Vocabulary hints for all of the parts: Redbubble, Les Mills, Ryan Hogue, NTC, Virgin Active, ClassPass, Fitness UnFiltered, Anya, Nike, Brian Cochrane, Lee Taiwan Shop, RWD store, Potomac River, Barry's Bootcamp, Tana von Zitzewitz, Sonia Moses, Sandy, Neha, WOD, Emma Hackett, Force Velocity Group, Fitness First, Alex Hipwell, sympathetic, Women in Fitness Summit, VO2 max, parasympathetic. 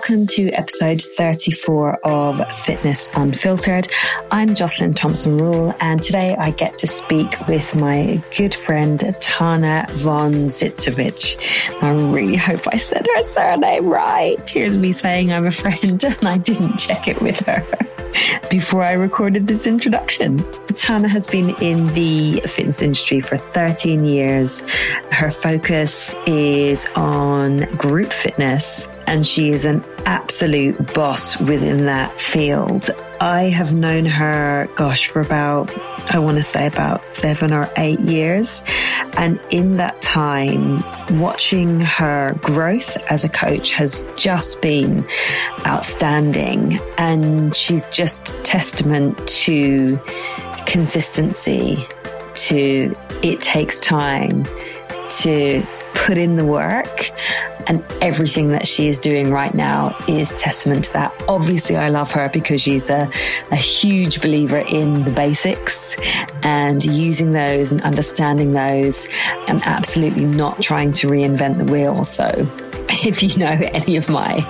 welcome to episode 34 of Fitness UnFiltered. I'm Jocelyn Thompson Rule, and today I get to speak with my good friend Tana von Zitzewitz. I really hope I said her surname right. Here's me saying I'm a friend and I didn't check it with her before I recorded this introduction. Tana has been in the fitness industry for 13 years. Her focus is on group fitness, and she is an absolute boss within that field. I have known her, for about 7 or 8 years. And in that time, watching her growth as a coach has just been outstanding. And she's just testament to consistency, to it takes time, to put in the work, and everything that she is doing right now is testament to that. Obviously, I love her because she's a huge believer in the basics and using those and understanding those and absolutely not trying to reinvent the wheel. So if you know any of my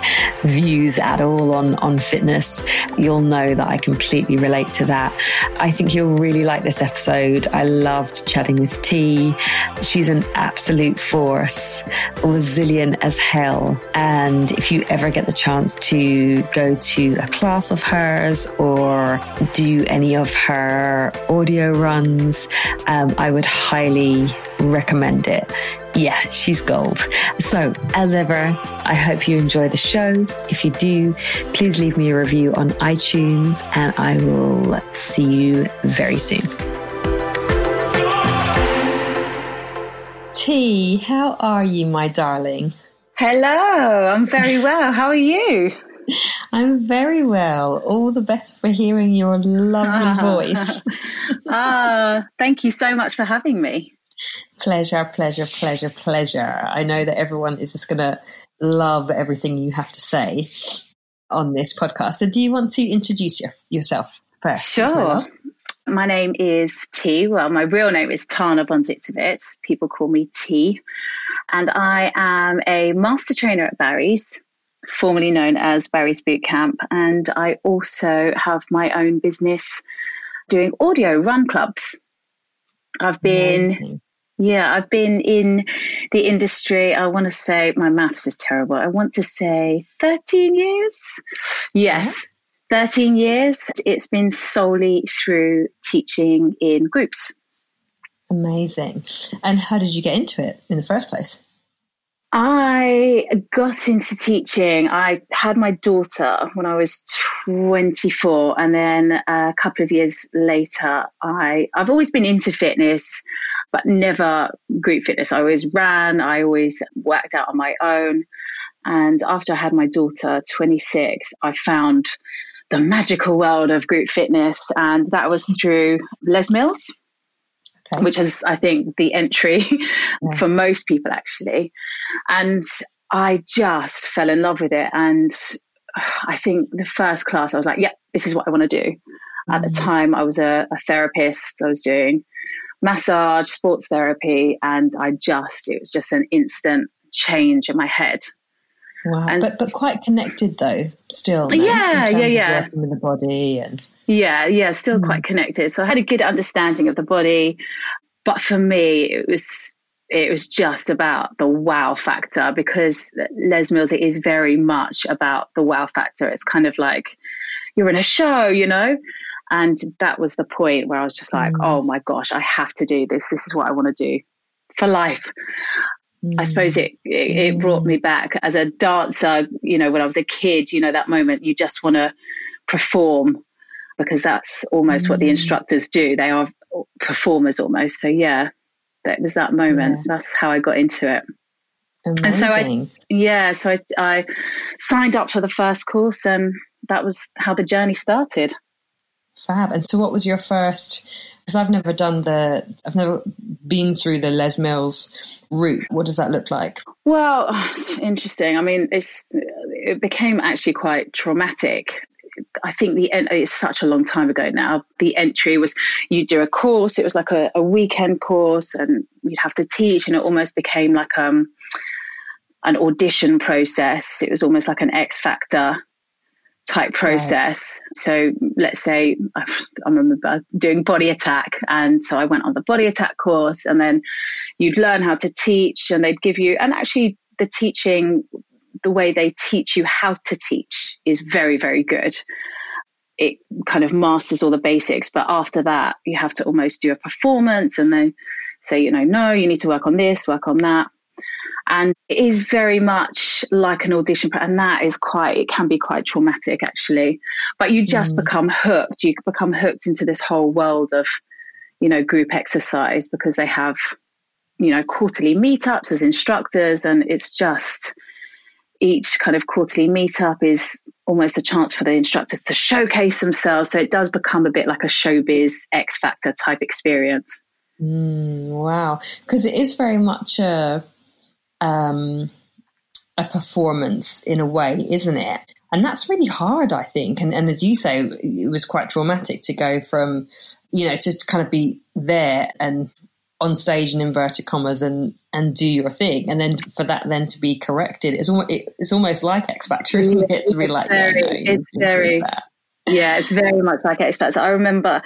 views at all on fitness, you'll know that I completely relate to that. I think you'll really like this episode. I loved chatting with T. She's an absolute force, resilient as hell. And if you ever get the chance to go to a class of hers or do any of her audio runs, I would highly recommend it. Yeah, she's gold. So as ever, I hope you enjoy the show. If you do, please leave me a review on iTunes, and I will see you very soon. T, how are you, my darling? Hello, I'm very well. How are you? I'm very well. All the better for hearing your lovely voice. Thank you so much for having me. Pleasure. I know that everyone is just going to love everything you have to say on this podcast. So do you want to introduce yourself first? Sure. My name is T. Well, my real name is Tana von Zitzewitz. People call me T. And I am a master trainer at Barry's, formerly known as Barry's Bootcamp. And I also have my own business doing audio run clubs. I've been... Amazing. Yeah, I've been in the industry, I want to say, my maths is terrible, I want to say 13 years. Yes, yeah. 13 years. It's been solely through teaching in groups. Amazing. And how did you get into it in the first place? I got into teaching. I had my daughter when I was 24, and then a couple of years later, I've always been into fitness, but never group fitness. I always ran, I always worked out on my own. And after I had my daughter, 26, I found the magical world of group fitness. And that was through Les Mills, okay, which is, I think, the entry for most people, actually. And I just fell in love with it. And I think the first class, I was like, yeah, this is what I want to do. Mm-hmm. At the time, I was a therapist. I was doing massage, sports therapy, and it was just an instant change in my head. Wow. And but quite connected though, still. Yeah. Working with the body and still quite connected. So I had a good understanding of the body, but for me, it was just about the wow factor, because Les Mills, it is very much about the wow factor. It's kind of like you're in a show, you know. And that was the point where I was just like, oh my gosh, I have to do this. This is what I want to do for life. I suppose it brought me back as a dancer, you know, when I was a kid, you know, that moment you just want to perform, because that's almost what the instructors do. They are performers almost. So yeah, that was that moment. Yeah. That's how I got into it. Amazing. And so I signed up for the first course, and that was how the journey started. Fab. And so what was your first, because I've never been through the Les Mills route. What does that look like? Well, it's interesting. I mean, it became actually quite traumatic. I think it's such a long time ago now. The entry was you do a course. It was like a weekend course, and you'd have to teach, and it almost became like an audition process. It was almost like an X Factor type process. Right. So let's say I remember doing Body Attack, and so I went on the Body Attack course, and then you'd learn how to teach, and they'd give you, and actually the teaching, the way they teach you how to teach is very, very good. It kind of masters all the basics, but after that you have to almost do a performance and then say, you know, no, you need to work on this, work on that. And it is very much like an audition, and that is quite, it can be quite traumatic actually, but you just become hooked. You become hooked into this whole world of, you know, group exercise, because they have, you know, quarterly meetups as instructors, and it's just, each kind of quarterly meetup is almost a chance for the instructors to showcase themselves. So it does become a bit like a showbiz X Factor type experience. Wow. Because it is very much a performance in a way, isn't it? And that's really hard, I think. And as you say, it was quite traumatic to go from, you know, to kind of be there and on stage in inverted commas and do your thing. And then for that then to be corrected, it's almost like X Factor, isn't it? To be like, it's very much like X Factor. I remember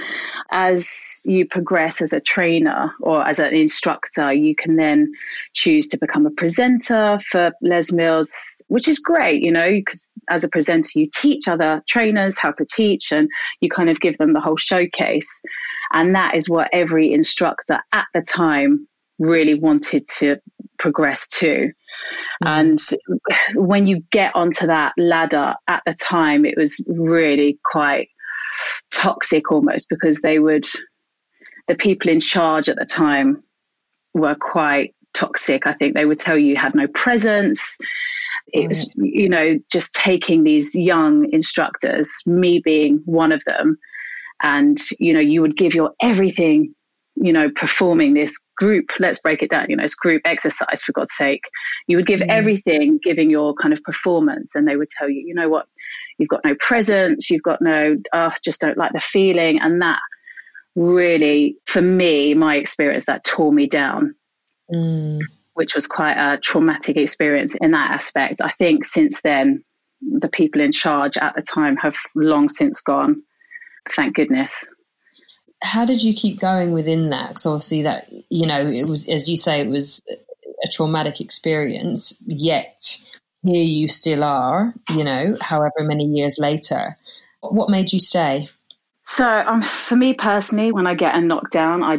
as you progress as a trainer or as an instructor, you can then choose to become a presenter for Les Mills, which is great, you know, because as a presenter, you teach other trainers how to teach, and you kind of give them the whole showcase. And that is what every instructor at the time really wanted to progress to. And when you get onto that ladder at the time, it was really quite toxic almost, because the people in charge at the time were quite toxic. I think they would tell you had no presence. It was, you know, just taking these young instructors, me being one of them. And, you know, you would give your everything, you know, performing this group, let's break it down, you know, it's group exercise, for God's sake. You would give everything, giving your kind of performance. And they would tell you, you know what, you've got no presence, you've got no, just don't like the feeling. And that really, for me, my experience, that tore me down, which was quite a traumatic experience in that aspect. I think since then, the people in charge at the time have long since gone. Thank goodness. How did you keep going within that? Because obviously that, you know, it was, as you say, it was a traumatic experience, yet here you still are, you know, however many years later. What made you stay? So for me personally, when I get a knockdown, I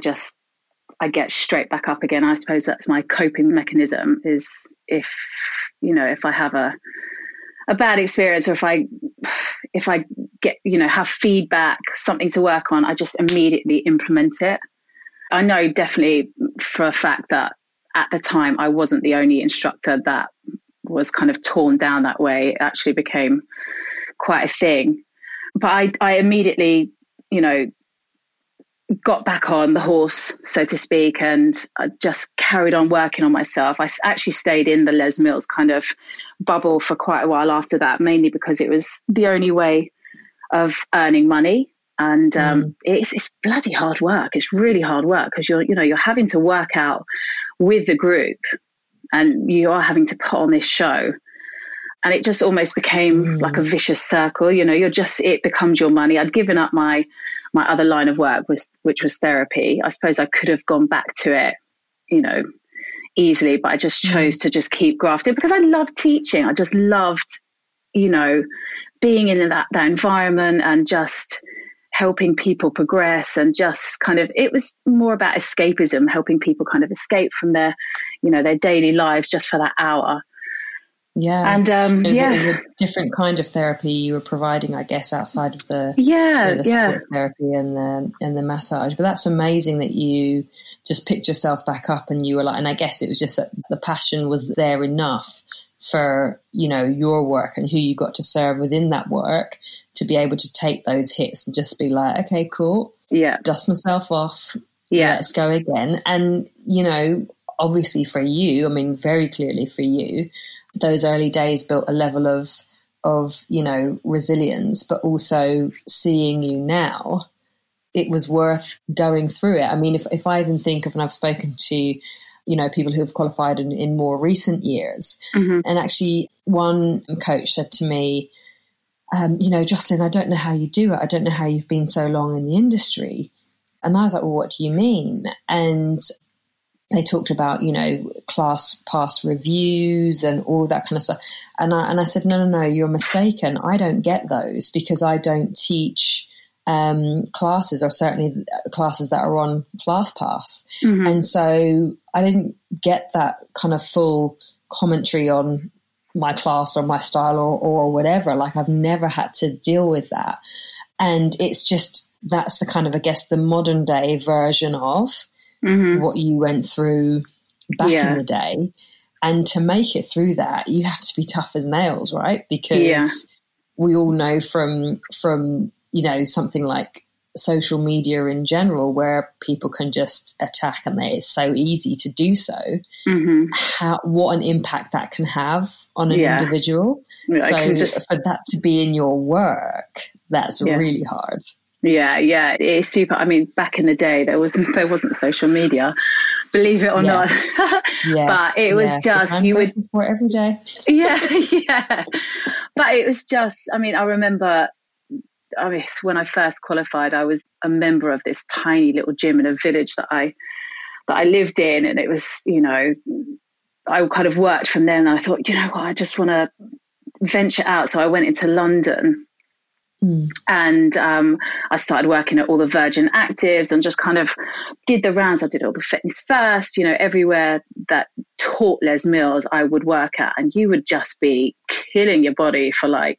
get straight back up again. I suppose that's my coping mechanism, is if, you know, if I have a bad experience, or if I get, you know, have feedback, something to work on, I just immediately implement it. I know definitely for a fact that at the time I wasn't the only instructor that was kind of torn down that way. It actually became quite a thing. But I immediately, you know, got back on the horse, so to speak, and I just carried on working on myself. I actually stayed in the Les Mills kind of bubble for quite a while after that, mainly because it was the only way of earning money. And it's bloody hard work. It's really hard work, because you're having to work out with the group, and you are having to put on this show. And it just almost became like a vicious circle. You know, it becomes your money. I'd given up my other line of work, which was therapy. I suppose I could have gone back to it, you know, easily, but I just chose to just keep grafting, because I loved teaching. I just loved, you know, being in that environment and just helping people progress, and just kind of, it was more about escapism, helping people kind of escape from their, you know, their daily lives just for that hour. Yeah. And it was a different kind of therapy you were providing, I guess, outside of the sport therapy and the massage. But that's amazing that you just picked yourself back up, and you were like, and I guess it was just that the passion was there enough for, you know, your work and who you got to serve within that work, to be able to take those hits and just be like, okay, cool. Yeah. Dust myself off. Yeah. Let's go again. And, you know, obviously for you, I mean, very clearly for you, those early days built a level of, you know, resilience, but also seeing you now, it was worth going through it. I mean, if I even think of, and I've spoken to you know, people who've qualified in more recent years. Mm-hmm. And actually one coach said to me, you know, Jocelyn, I don't know how you do it. I don't know how you've been so long in the industry. And I was like, well, what do you mean? And they talked about, you know, ClassPass reviews and all that kind of stuff. And I said, no, you're mistaken. I don't get those because I don't teach classes, or certainly classes that are on ClassPass. Mm-hmm. And so I didn't get that kind of full commentary on my class or my style or whatever. Like, I've never had to deal with that. And it's just, that's the kind of, I guess, the modern day version of mm-hmm. what you went through back in the day. And to make it through that, you have to be tough as nails, right? Because we all know from, you know, something like social media in general, where people can just attack and it's so easy to do so, mm-hmm. What an impact that can have on an individual. For that to be in your work, that's really hard. Yeah, it's super. I mean, back in the day, there wasn't social media, believe it or not. But it was just, you would for every day. But it was just, I mean, I remember, when I first qualified, I was a member of this tiny little gym in a village that I lived in, and it was, you know, I kind of worked from there, and I thought, you know what, I just want to venture out. So I went into London. And I started working at all the Virgin Actives and just kind of did the rounds. I did all the Fitness First, you know, everywhere that taught Les Mills I would work at. And you would just be killing your body for like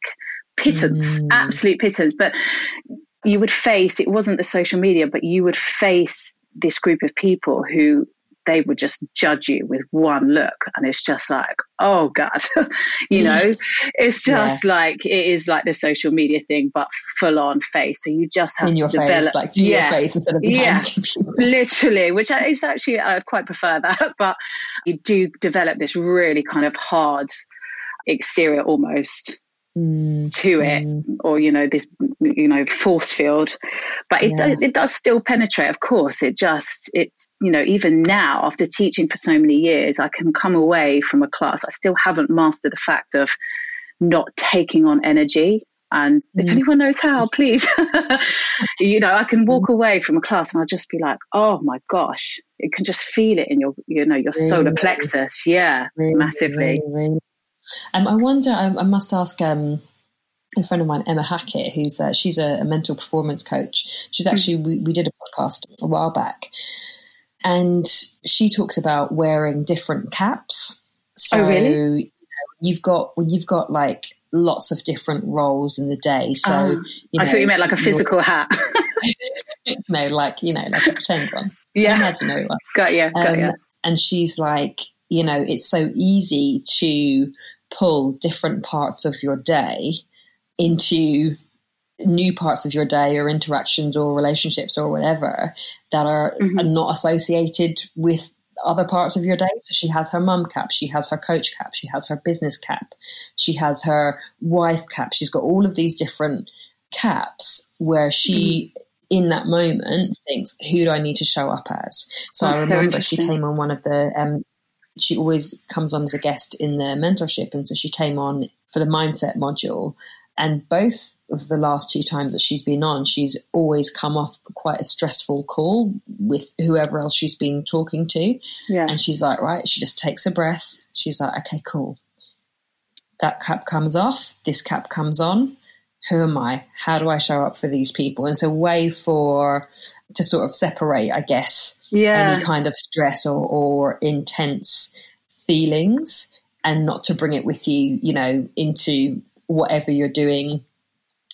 pittance, absolute pittance. But you would face, it wasn't the social media, but you would face this group of people who they would just judge you with one look. And it's just like, oh God, you know, it's just like, it is like the social media thing, but full on face. So you just have to develop. Face, like, your face instead of behind the computer. Literally, which is actually, I quite prefer that, but you do develop this really kind of hard exterior almost to it, or, you know, this, you know, force field, but it does still penetrate, of course. It's, you know, even now after teaching for so many years, I can come away from a class, I still haven't mastered the fact of not taking on energy. And if anyone knows how, please, you know, I can walk away from a class and I'll just be like, oh my gosh, you can just feel it in your, you know, your solar plexus. Yeah. Really, massively. Really. I wonder, I must ask a friend of mine, Emma Hackett, who's she's a mental performance coach. She's actually, we did a podcast a while back, and she talks about wearing different caps. So, oh, really? You know, you've got like lots of different roles in the day. So you know, I thought you meant like a physical hat. No, like, you know, like a pretend one. Yeah. Imaginary one. Got you. And she's like, you know, it's so easy to pull different parts of your day into new parts of your day, or interactions or relationships or whatever that are not associated with other parts of your day. So she has her mum cap, she has her coach cap, she has her business cap, she has her wife cap. She's got all of these different caps where she in that moment thinks, who do I need to show up as? So I remember she came on one of the she always comes on as a guest in the mentorship, and so she came on for the mindset module, and both of the last two times that she's been on, she's always come off quite a stressful call with whoever else she's been talking to, and she's like, right, she just takes a breath, she's like, okay, cool, that cap comes off, this cap comes on, who am I, how do I show up for these people? And it's a way to sort of separate, I guess, any kind of stress or intense feelings, and not to bring it with you, you know, into whatever you're doing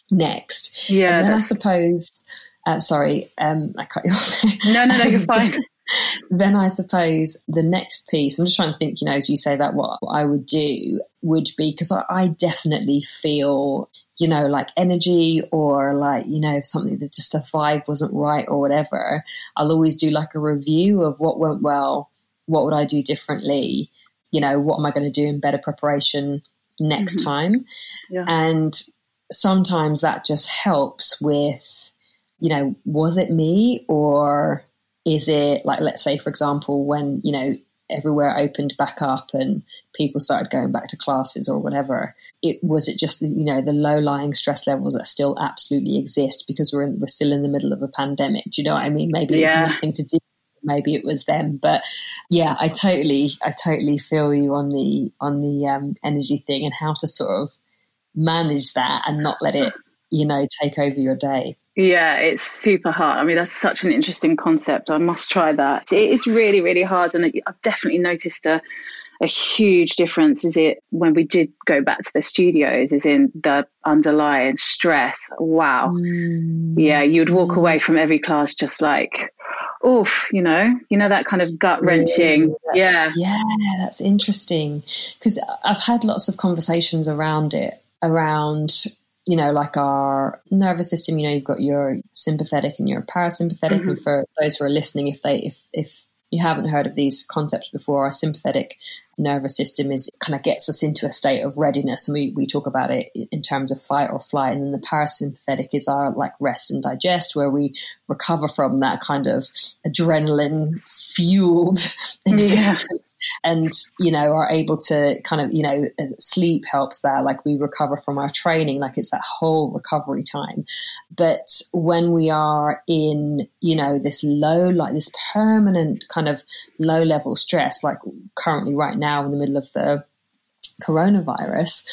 next. Yeah. And then I suppose, I cut you off. No, you're fine. Then I suppose the next piece, I'm just trying to think, you know, as you say that, what I would do would be, because I definitely feel, you know, like energy, or like, you know, something that just the vibe wasn't right or whatever, I'll always do like a review of what went well, what would I do differently, you know, what am I going to do in better preparation next time. Yeah. And sometimes that just helps with, you know, was it me, or is it like, let's say, for example, when, you know, everywhere opened back up and people started going back to classes or whatever, it just, you know, the low-lying stress levels that still absolutely exist because we're still in the middle of a pandemic. Do you know what I mean? Maybe it's nothing to do. Maybe it was them, but yeah, I totally feel you on the energy thing and how to sort of manage that and not let it, you know, take over your day. Yeah, it's super hard. I mean, that's such an interesting concept. I must try that. It is really, really hard, and I've definitely noticed a huge difference is it when we did go back to the studios is in the underlying stress. Wow. Yeah, you'd walk away from every class just like, oof, you know, that kind of gut-wrenching. Yeah, that's interesting, because I've had lots of conversations around it, around, you know, like our nervous system, you know, you've got your sympathetic and your parasympathetic. Mm-hmm. And for those who are listening, if you haven't heard of these concepts before, our sympathetic nervous system is kind of gets us into a state of readiness, and we talk about it in terms of fight or flight. And then the parasympathetic is our like rest and digest, where we recover from that kind of adrenaline fueled existence. Yeah. And, you know, are able to kind of, you know, sleep helps that, like we recover from our training, like it's that whole recovery time. But when we are in, you know, this low, like this permanent kind of low level stress, like currently right now in the middle of the coronavirus,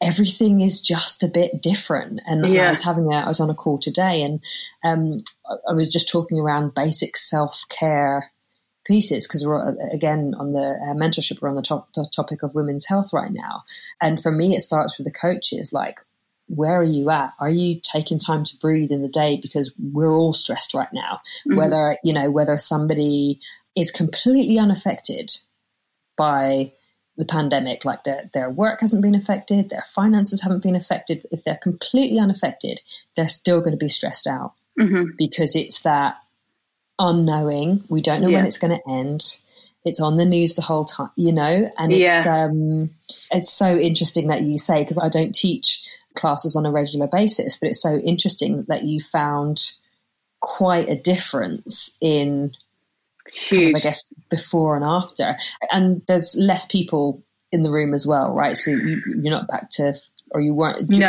everything is just a bit different. And I was on a call today, and I was just talking around basic self-care pieces, because we're again on the mentorship, we're on the topic of women's health right now. And for me, it starts with the coaches, like, where are you at? Are you taking time to breathe in the day? Because we're all stressed right now. Mm-hmm. Whether somebody is completely unaffected by the pandemic, like their work hasn't been affected, their finances haven't been affected. If they're completely unaffected, they're still going to be stressed out. Mm-hmm. Because it's that unknowing, we don't know when it's going to end, it's on the news the whole time, you know. And it's so interesting that you say, because I don't teach classes on a regular basis, but it's so interesting that you found quite a difference in kind of, I guess, before and after, and there's less people in the room as well, right? So you're not back to, or you weren't, when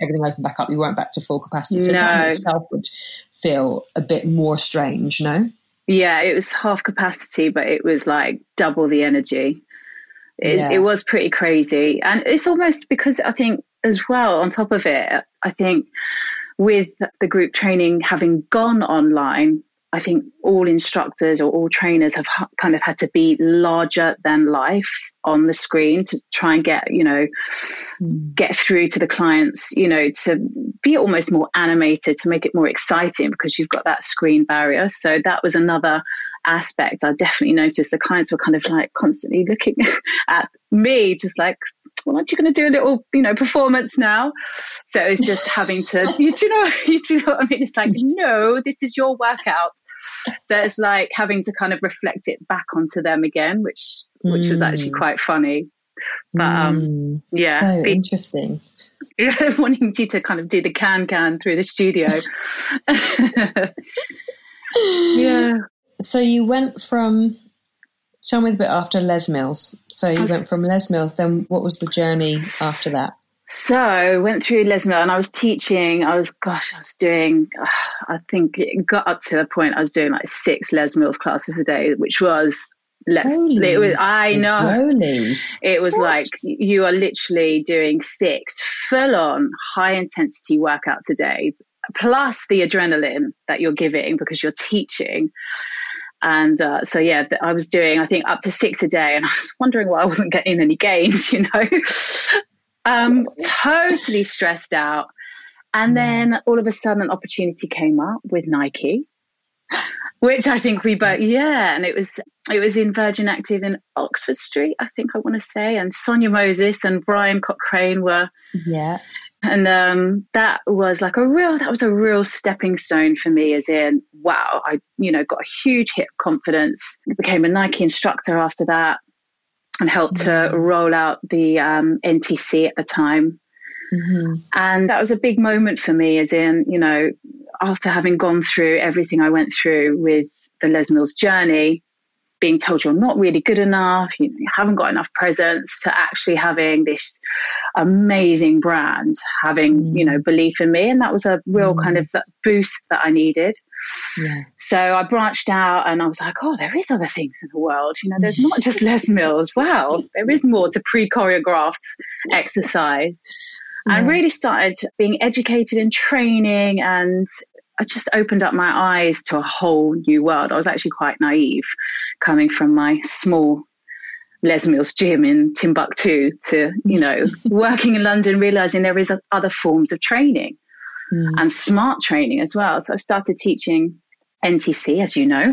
everything opened back up, you weren't back to full capacity, so that itself would feel a bit more strange, no? Yeah, it was half capacity, but it was like double the energy. It was pretty crazy. And it's almost because I think as well, on top of it, I think with the group training having gone online, I think all instructors or all trainers have kind of had to be larger than life on the screen to try and get, you know, get through to the clients, you know, to be almost more animated, to make it more exciting, because you've got that screen barrier. So that was another aspect I definitely noticed. The clients were kind of like constantly looking at me, just like, well, aren't you going to do a little, you know, performance now? So it's just having to, you know what I mean? It's like, no, this is your workout. So it's like having to kind of reflect it back onto them again, which was actually quite funny. But so interesting. Wanting you to kind of do the can through the studio. Yeah. So you went from... Tell me a bit after Les Mills. So you went from Les Mills, then what was the journey after that? So I went through Les Mills and I was teaching. I think it got up to the point I was doing like 6 Les Mills classes a day, which was... like you are literally doing 6 full-on high-intensity workouts a day, plus the adrenaline that you're giving because you're teaching. And I was doing, I think, up to 6 a day, and I was wondering why I wasn't getting any gains, you know. Totally stressed out. And then all of a sudden an opportunity came up with Nike, which I think we both, and it was in Virgin Active in Oxford Street, I think I want to say, and Sonia Moses and Brian Cochrane were, and that was a real stepping stone for me, as in, wow, I, you know, got a huge hit of confidence, became a Nike instructor after that, and helped to roll out the NTC at the time. Mm-hmm. And that was a big moment for me, as in, you know, after having gone through everything I went through with the Les Mills journey, being told you're not really good enough, you haven't got enough presence, to actually having this amazing brand, having, you know, belief in me. And that was a real kind of boost that I needed. Yeah. So I branched out and I was like, oh, there is other things in the world. You know, there's not just Les Mills. Wow, there is more to pre-choreographed exercise. Yeah. And really started being educated in training, and I just opened up my eyes to a whole new world. I was actually quite naive coming from my small Les Mills gym in Timbuktu to, you know, working in London, realizing there is other forms of training and smart training as well. So I started teaching NTC, as you know.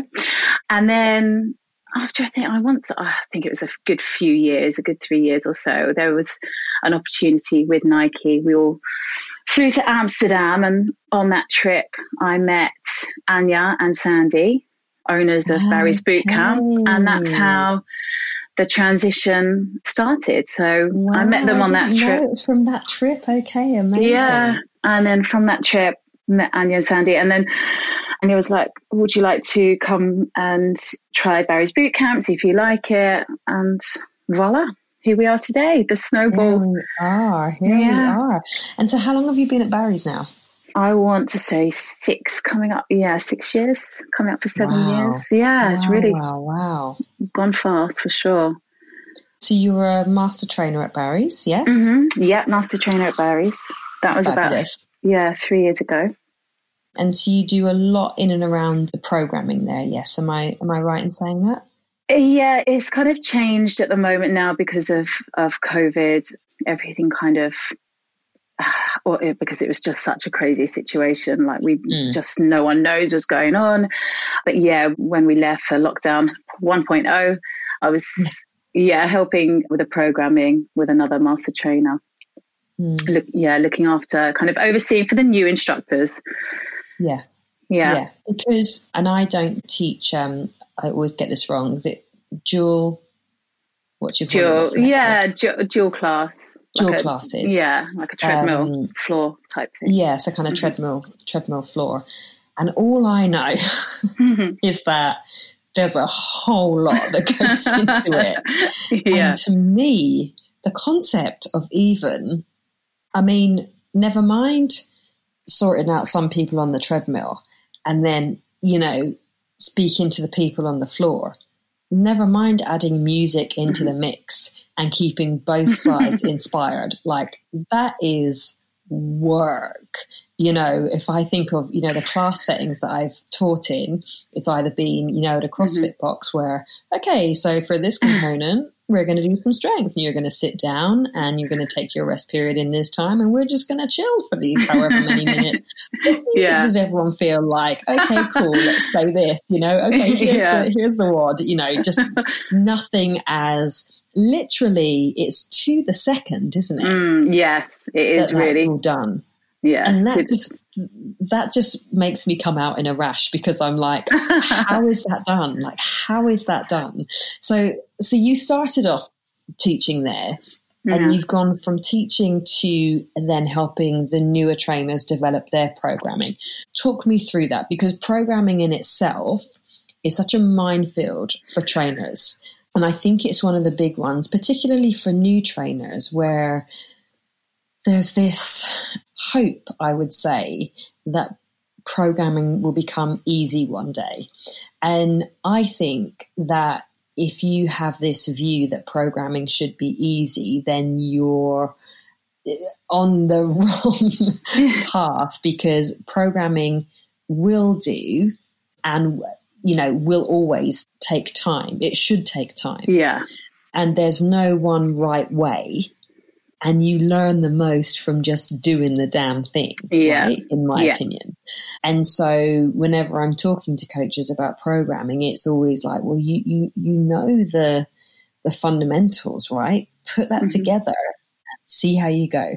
And then after I think it was a good few years, a good 3 years or so, there was an opportunity with Nike. We all flew to Amsterdam, and on that trip I met Anya and Sandy, owners of Barry's Bootcamp, and that's how the transition started. So I met them on that trip. It's from that trip. Okay, amazing. Yeah, and then from that trip met Anya and Sandy, and then Anya was like, would you like to come and try Barry's Bootcamp, see if you like it? And voila, here we are today, the snowball. Here we are. And so how long have you been at Barry's now? I want to say 6 years, coming up for 7 years. Yeah, wow, it's really gone fast for sure. So you were a master trainer at Barry's, yes? Mm-hmm. Yeah, master trainer at Barry's. That was about 3 years ago. And so you do a lot in and around the programming there, yes? Am I right in saying that? Yeah, it's kind of changed at the moment now because of COVID. Everything kind of, because it was just such a crazy situation. Like no one knows what's going on. But yeah, when we left for lockdown 1.0, I was helping with the programming with another master trainer. Looking after, kind of overseeing for the new instructors. Yeah. Because, and I don't teach, I always get this wrong. Is it dual class. Dual classes. Yeah, like a treadmill floor type thing. Yeah, so kind of treadmill floor. And all I know is that there's a whole lot that goes into it. Yeah. And to me, the concept of never mind sorting out some people on the treadmill and then, you know, speaking to the people on the floor, never mind adding music into the mix and keeping both sides inspired. Like, that is work. You know, if I think of, you know, the class settings that I've taught in, it's either been, you know, at a CrossFit box where, okay, so for this component, we're going to do some strength, and you're going to sit down and you're going to take your rest period in this time, and we're just going to chill for these however many minutes. Does everyone feel like, okay, cool, let's play this, you know, okay, here's the WOD, you know, just nothing as literally it's to the second, isn't it? Yes, it is. That's really all done. Yes. And that just makes me come out in a rash, because I'm like, how is that done? Like, how is that done? So you started off teaching there, and you've gone from teaching to then helping the newer trainers develop their programming. Talk me through that, because programming in itself is such a minefield for trainers. And I think it's one of the big ones, particularly for new trainers, where there's this hope, I would say, that programming will become easy one day. And I think that if you have this view that programming should be easy, then you're on the wrong path, because programming will do and, you know, will always take time. It should take time. Yeah. And there's no one right way. And you learn the most from just doing the damn thing, right? In my opinion. And so whenever I'm talking to coaches about programming, it's always like, well, you know the fundamentals, right? Put that together, see how you go.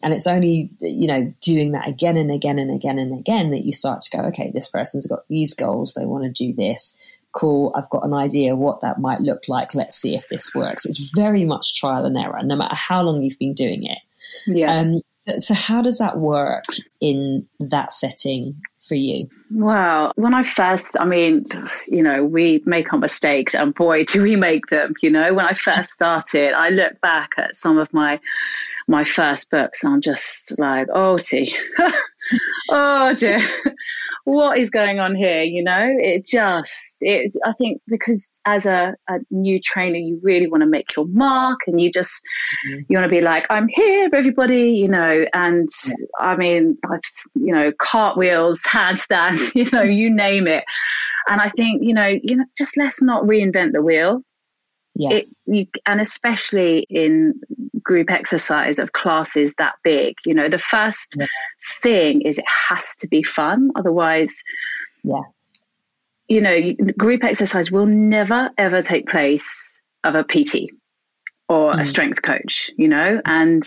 And it's only, you know, doing that again and again and again and again that you start to go, okay, this person's got these goals, they want to do this. Cool, I've got an idea what that might look like. Let's see if this works. It's very much trial and error, no matter how long you've been doing it. Yeah. So how does that work in that setting for you? Wow. When I first, we make our mistakes, and boy, do we make them, when I first started, I look back at some of my first books and I'm just like, oh dear, what is going on here? I think because as a new trainer, you really want to make your mark, and you just, you want to be like, I'm here for everybody, cartwheels, handstands, you name it. And I think, just let's not reinvent the wheel. Yeah. And especially in group exercise of classes that big, the first thing is it has to be fun. Otherwise, group exercise will never, ever take place of a PT or a strength coach, and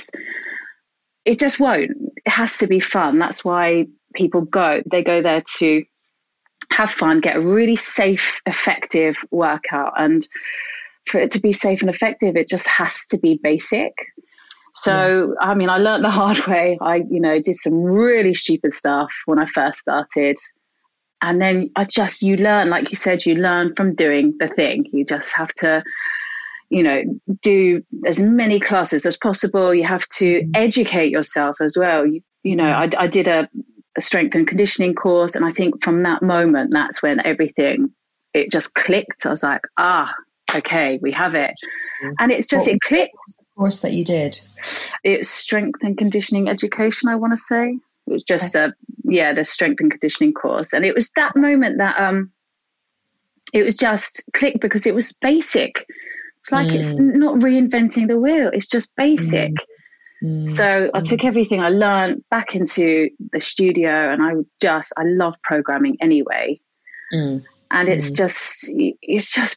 it just won't. It has to be fun. That's why people go there to have fun, get a really safe, effective workout. And for it to be safe and effective, it just has to be basic. So, I learned the hard way. I, did some really stupid stuff when I first started. And then you learn, like you said, you learn from doing the thing. You just have to, do as many classes as possible. You have to educate yourself as well. I did a strength and conditioning course. And I think from that moment, that's when it just clicked. I was like, okay, we have it. And it's just, it clicked. What was the course that you did? It's strength and conditioning education, I want to say. It was just the strength and conditioning course. And it was that moment that it was just clicked, because it was basic. It's like, it's not reinventing the wheel. It's just basic. So I took everything I learned back into the studio, and I love programming anyway. And it's just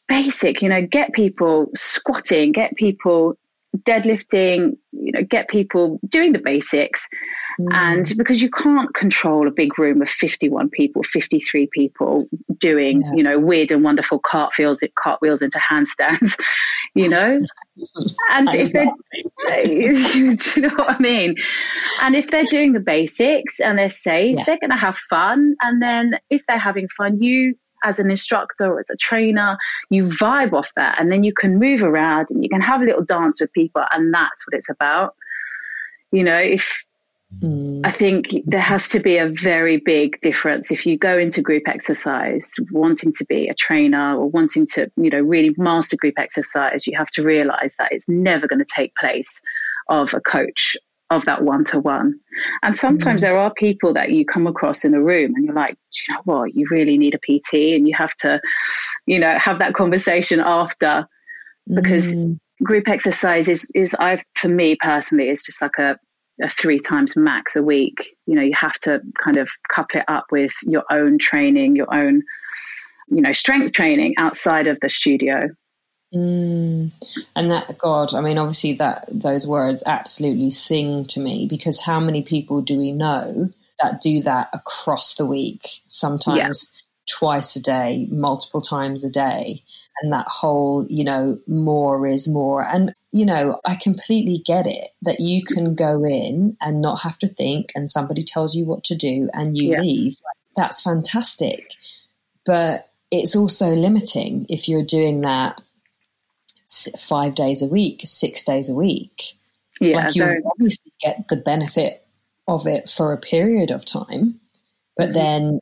basic, get people squatting, get people deadlifting, get people doing the basics. And because you can't control a big room of 51 people, 53 people doing, weird and wonderful cartwheels into handstands, And do you know what I mean? And if they're doing the basics and they're safe, they're going to have fun. And then if they're having fun, you, as an instructor or as a trainer, you vibe off that, and then you can move around and you can have a little dance with people, and that's what it's about. I think there has to be a very big difference if you go into group exercise wanting to be a trainer or wanting to, really master group exercise. You have to realize that it's never going to take place of a coach, of that one-to-one. And sometimes there are people that you come across in a room and you're like, do you know what, you really need a PT, and you have to, have that conversation after, because group exercise is for me personally, it's just like a 3 times max a week. You have to kind of couple it up with your own training, your own, strength training outside of the studio. And that, God, obviously those words absolutely sing to me, because how many people do we know that do that across the week, sometimes twice a day, multiple times a day, and that whole, more is more. And, I completely get it that you can go in and not have to think, and somebody tells you what to do and you leave. That's fantastic. But it's also limiting if you're doing that 5 days a week, 6 days a week. You obviously get the benefit of it for a period of time, but then,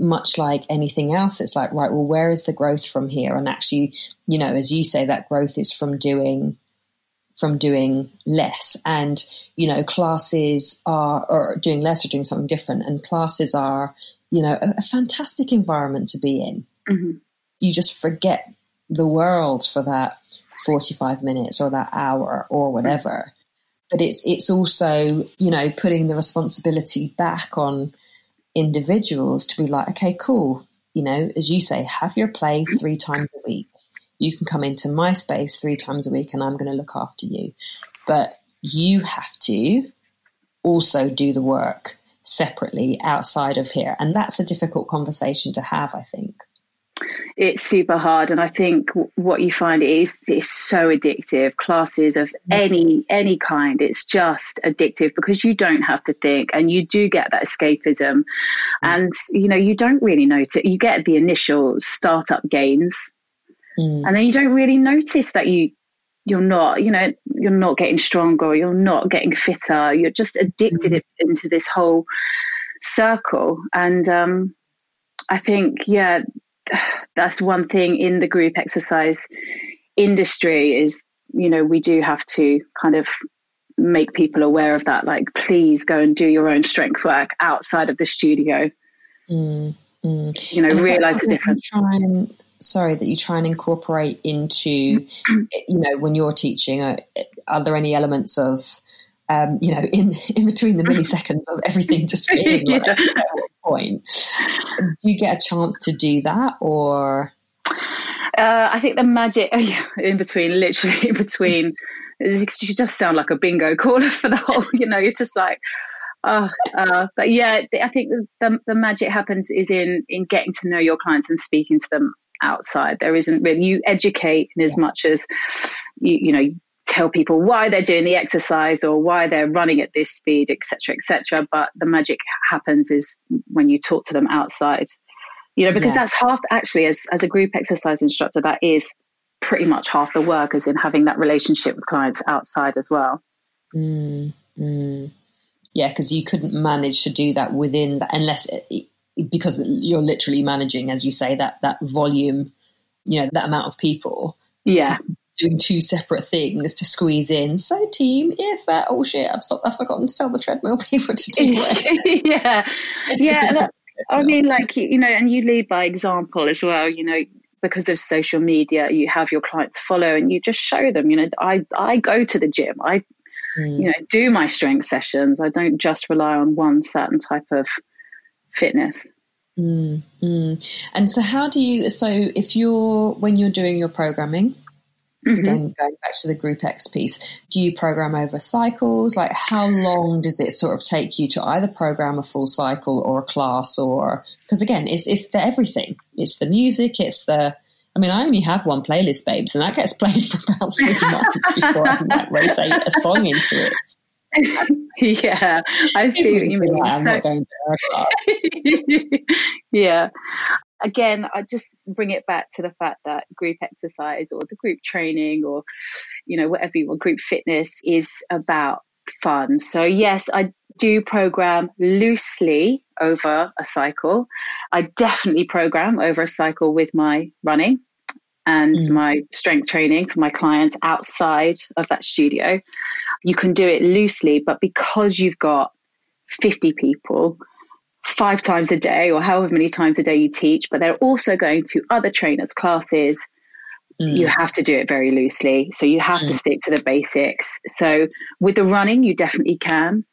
much like anything else, it's like, right, well, where is the growth from here? And actually, as you say, that growth is from doing less, and, classes are doing less or doing something different. And classes are, a fantastic environment to be in. You just forget the world for that 45 minutes or that hour or whatever. But it's also, putting the responsibility back on individuals to be like, okay, cool. As you say, have your play 3 times a week. You can come into my space 3 times a week and I'm going to look after you. But you have to also do the work separately outside of here. And that's a difficult conversation to have, I think. it's super hard. And I think what you find is it's so addictive. Classes of any kind, it's just addictive because you don't have to think and you do get that escapism. And, you know, you don't really notice. You get the initial startup gains and then you don't really notice that you're not getting stronger, you're not getting fitter, you're just addicted into this whole circle. And I think, yeah, that's one thing in the group exercise industry is, you know, we do have to kind of make people aware of that. Like, please go and do your own strength work outside of the studio. You know, and realize the difference. That you try and incorporate into, you know, when you're teaching, are there any elements of, you know, in between the milliseconds of everything just being like at what point? Do you get a chance to do that, or? I think the magic in between, you just sound like a bingo caller for the whole, you know, you're just like, but yeah, I think the magic happens is in getting to know your clients and speaking to them outside. There isn't really, you educate in as much as you know, tell people why they're doing the exercise or why they're running at this speed, etc., etc. But the magic happens is when you talk to them outside, you know, because that's half, actually, as a group exercise instructor, that is pretty much half the work, as in having that relationship with clients outside as well. Yeah, because you couldn't manage to do that within that unless because you're literally managing, as you say, that volume, you know, that amount of people. Yeah. Doing two separate things to squeeze in. So team, if that, oh shit, I've forgotten to tell the treadmill people to do it. Yeah. That, I mean, like, you know, and you lead by example as well, you know, because of social media, you have your clients follow and you just show them, you know, I go to the gym. I you know, do my strength sessions. I don't just rely on one certain type of fitness. And so how do you, when you're doing your programming, again, going back to the group X piece, do you program over cycles? Like, how long does it sort of take you to either program a full cycle or a class? Or, because again, it's the everything. It's the music, it's the, I mean, I only have one playlist, babes, and that gets played for about 3 months before I can rotate a song into it. Yeah, I see what you mean. I'm not going to. Yeah. Again, I just bring it back to the fact that group exercise or the group training or, you know, whatever you want, group fitness is about fun. So yes, I do program loosely over a cycle. I definitely program over a cycle with my running and my strength training for my clients outside of that studio. You can do it loosely, but because you've got 50 people 5 times a day or however many times a day you teach, but they're also going to other trainers' classes, you have to do it very loosely. So you have to stick to the basics. So with the running, you definitely can.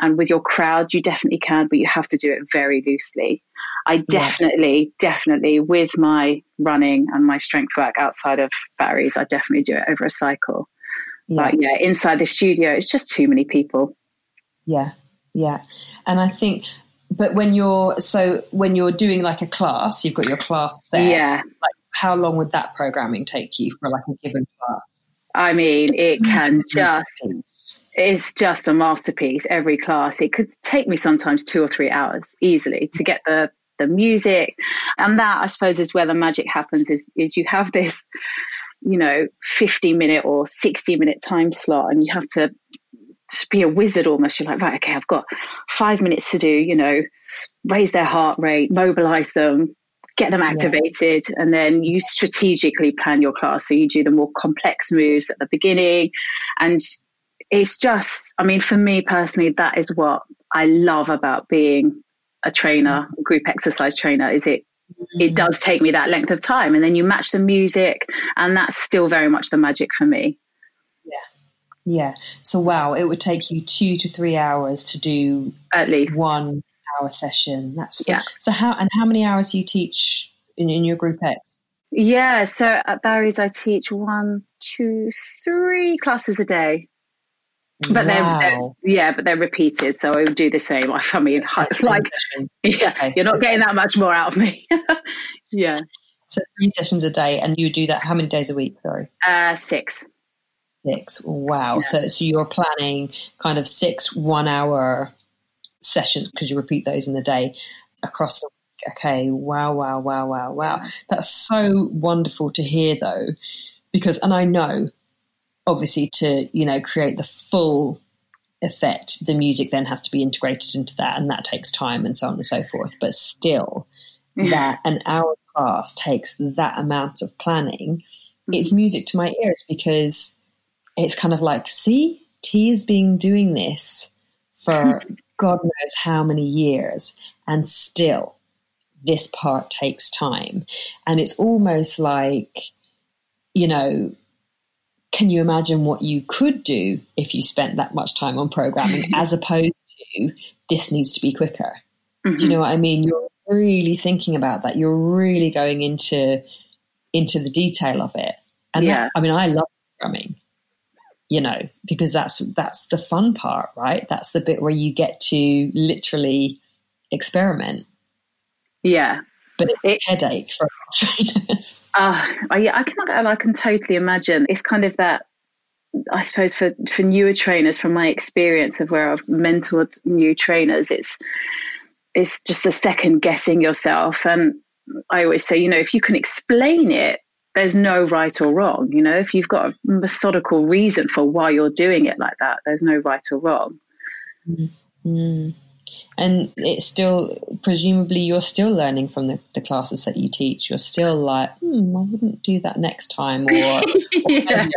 And with your crowd, you definitely can, but you have to do it very loosely. I definitely, with my running and my strength work outside of Barry's, I definitely do it over a cycle. Yeah. But yeah, inside the studio, it's just too many people. Yeah. And I think, but when you're doing like a class, you've got your class there. Yeah. Like, how long would that programming take you for like a given class? I mean, it can it's just a masterpiece, every class. It could take me sometimes 2 or 3 hours easily to get the music. And that, I suppose, is where the magic happens, is you have this, you know, 50 minute or 60 minute time slot, and you have to just be a wizard almost. You're like, right, okay, I've got 5 minutes to do, you know, raise their heart rate, mobilize them, get them activated. Yeah. And then you strategically plan your class. So you do the more complex moves at the beginning. And it's just, I mean, for me personally, that is what I love about being a trainer, a group exercise trainer, is it does take me that length of time. And then you match the music, and that's still very much the magic for me. Yeah. So, wow, it would take you 2 to 3 hours to do at least 1 hour session. That's fun. Yeah. So how many hours do you teach in your group X? Yeah. So at Barry's, I teach 1, 2, 3 classes a day, but they're repeated. So I would do the same. I mean, like, yeah, okay. You're not getting that much more out of me. Yeah. So 3 sessions a day, and you do that how many days a week? Sorry, 6. 6. Wow. Yeah. So you're planning kind of 6 one-hour sessions because you repeat those in the day across the week. Okay. Wow. That's so wonderful to hear, though, because, and I know, obviously, to create the full effect, the music then has to be integrated into that, and that takes time and so on and so forth. But still, that an hour class takes that amount of planning. Mm-hmm. It's music to my ears because it's kind of like, see, T has been doing this for God knows how many years, and still this part takes time. And it's almost like, can you imagine what you could do if you spent that much time on programming as opposed to this needs to be quicker? Mm-hmm. Do you know what I mean? You're really thinking about that. You're really going into the detail of it. And yeah. That, I mean, I love programming, because that's the fun part, right? That's the bit where you get to literally experiment. Yeah. But it's a headache for trainers. I can totally imagine. It's kind of that, I suppose, for newer trainers, from my experience of where I've mentored new trainers, it's just a second guessing yourself. And I always say, if you can explain it, there's no right or wrong. If you've got a methodical reason for why you're doing it like that, there's no right or wrong. Mm-hmm. And it's still, presumably, you're still learning from the classes that you teach. You're still like, I wouldn't do that next time. Or yeah.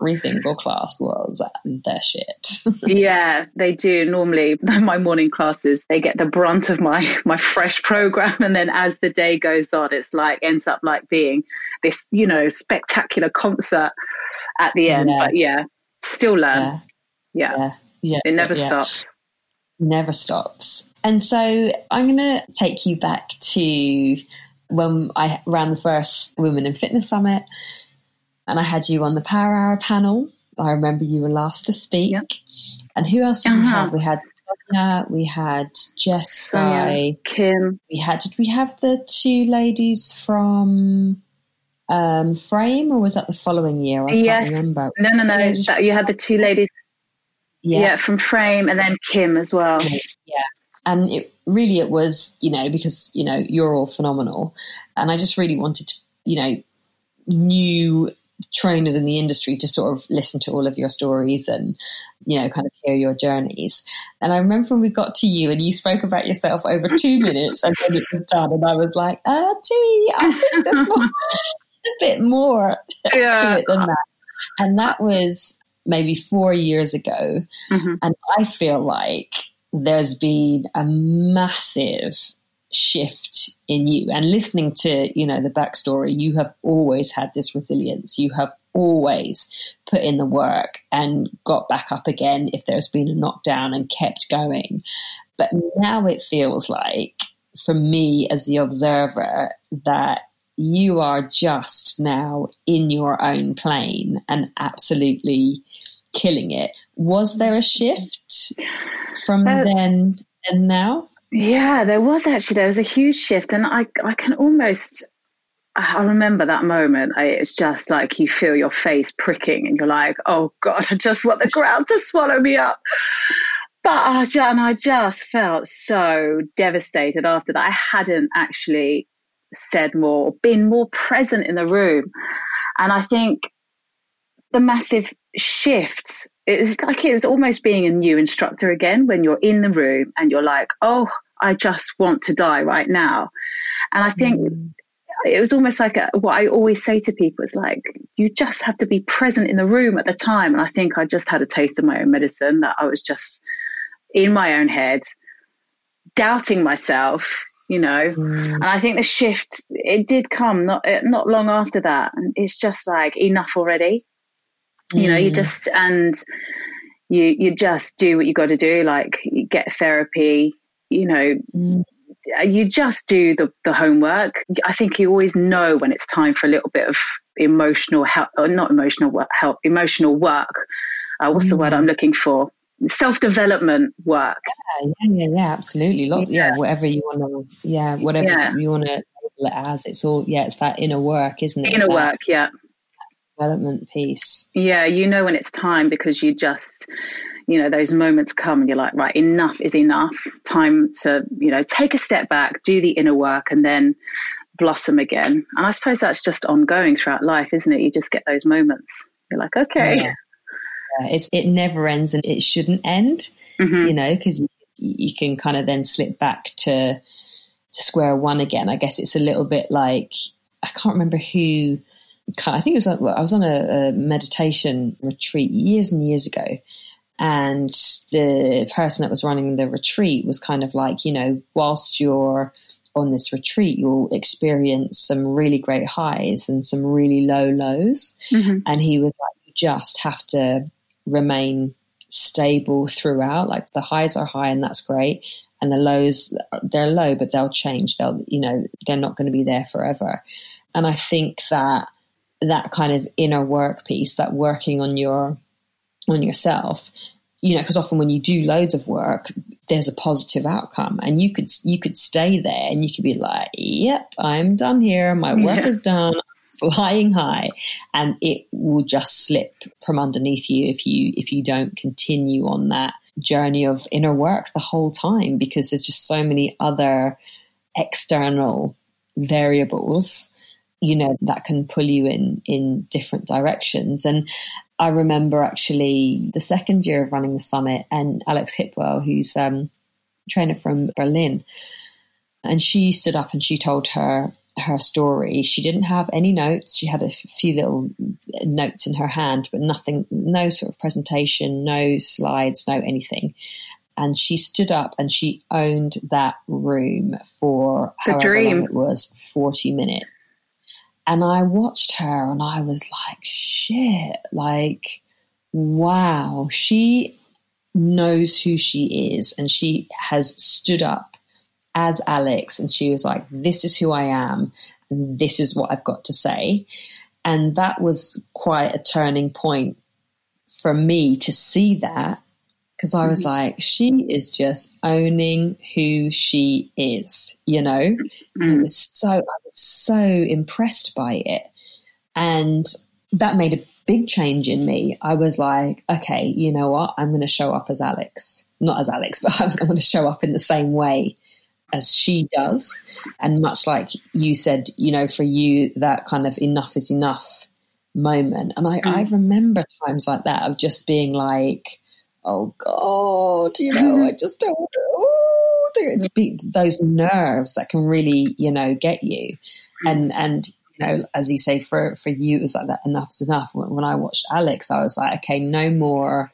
Every single class was their shit. Yeah, they do. Normally, my morning classes, they get the brunt of my fresh program. And then as the day goes on, it's like, ends up like being this, spectacular concert at the end. Yeah. But yeah, still learn. Yeah. It never stops. Never stops. And so I'm going to take you back to when I ran the first Women in Fitness Summit, and I had you on the Power Hour panel. I remember you were last to speak. Yep. And who else did we have? We had Sonia, we had Jess, Sonia, Kim. Did we have the 2 ladies from Frame, or was that the following year? I can't remember. No. You had the 2 ladies. Yeah, from Frame, and then Kim as well. Yeah, and it was, because, you're all phenomenal. And I just really wanted to, new trainers in the industry to sort of listen to all of your stories and, kind of hear your journeys. And I remember when we got to you and you spoke about yourself over 2 minutes and then it was done. And I was like, I think there's a bit more to it than that. And that was maybe 4 years ago. Mm-hmm. And I feel like there's been a massive shift in you. And listening to, the backstory, you have always had this resilience. You have always put in the work and got back up again if there's been a knockdown and kept going. But now it feels like, for me as the observer, that you are just now in your own plane and absolutely killing it. Was there a shift from then and now? Yeah, there was actually. There was a huge shift. And I can almost, I remember that moment. It's just like you feel your face pricking and you're like, oh God, I just want the ground to swallow me up. But I just felt so devastated after that. I hadn't actually said more, been more present in the room. And I think the massive shift, it was almost being a new instructor again, when you're in the room and you're like, oh, I just want to die right now. And I think it was almost like what I always say to people is like, you just have to be present in the room at the time. And I think I just had a taste of my own medicine, that I was just in my own head, doubting myself, and I think the shift, it did come not long after that. And it's just like, enough already. You just do what you got to do, like you get therapy, you just do the homework. I think you always know when it's time for a little bit of emotional help, or not emotional help, emotional work. What's the word I'm looking for? Self-development work. Absolutely. Lots. Whatever you want to label it as. It's all, yeah, it's that inner work, isn't it? Inner work, yeah. Development piece. Yeah, you know when it's time, because you just, you know, those moments come and you're like, right, enough is enough. Time to, you know, take a step back, do the inner work, and then blossom again. And I suppose that's just ongoing throughout life, isn't it? You just get those moments. You're like, okay. Yeah. Yeah, it never ends, and it shouldn't end, mm-hmm. you know, because you can kind of then slip back to square one again. I guess it's a little bit like, I can't remember who, I think it was, I was on a meditation retreat years and years ago, and the person that was running the retreat was kind of like, you know, whilst you're on this retreat, you'll experience some really great highs and some really low lows. Mm-hmm. And he was like, you just have to remain stable throughout. Like, the highs are high and that's great, and the lows, they're low, but they'll change. They'll, you know, they're not going to be there forever. And I think that kind of inner work piece, that working on yourself, you know, because often when you do loads of work, there's a positive outcome, and you could stay there and you could be like, yep, I'm done here. My work is done, I'm flying high. And it will just slip from underneath you if you don't continue on that journey of inner work the whole time, because there's just so many other external variables, you know, that can pull you in different directions. And I remember actually the second year of running the summit, and Alex Hipwell, who's a trainer from Berlin, and she stood up and she told her story. She didn't have any notes. She had a few little notes in her hand, but nothing, no sort of presentation, no slides, no anything. And she stood up and she owned that room for however long it was, 40 minutes. And I watched her and I was like, shit, like, wow, she knows who she is, and she has stood up as Alex, and she was like, this is who I am, and this is what I've got to say. And that was quite a turning point for me to see that, because I was like, she is just owning who she is, you know. Mm-hmm. And I was so impressed by it. And that made a big change in me. I was like, okay, you know what? I'm going to show up as Alex. Not as Alex, but I'm going to show up in the same way as she does. And much like you said, you know, for you, that kind of enough is enough moment. And I remember times like that of just being like, oh God, you know, I just don't want to beat those nerves that can really, you know, get you. And you know, as you say, for you, it was like that enough's enough. When I watched Alex, I was like, okay, no more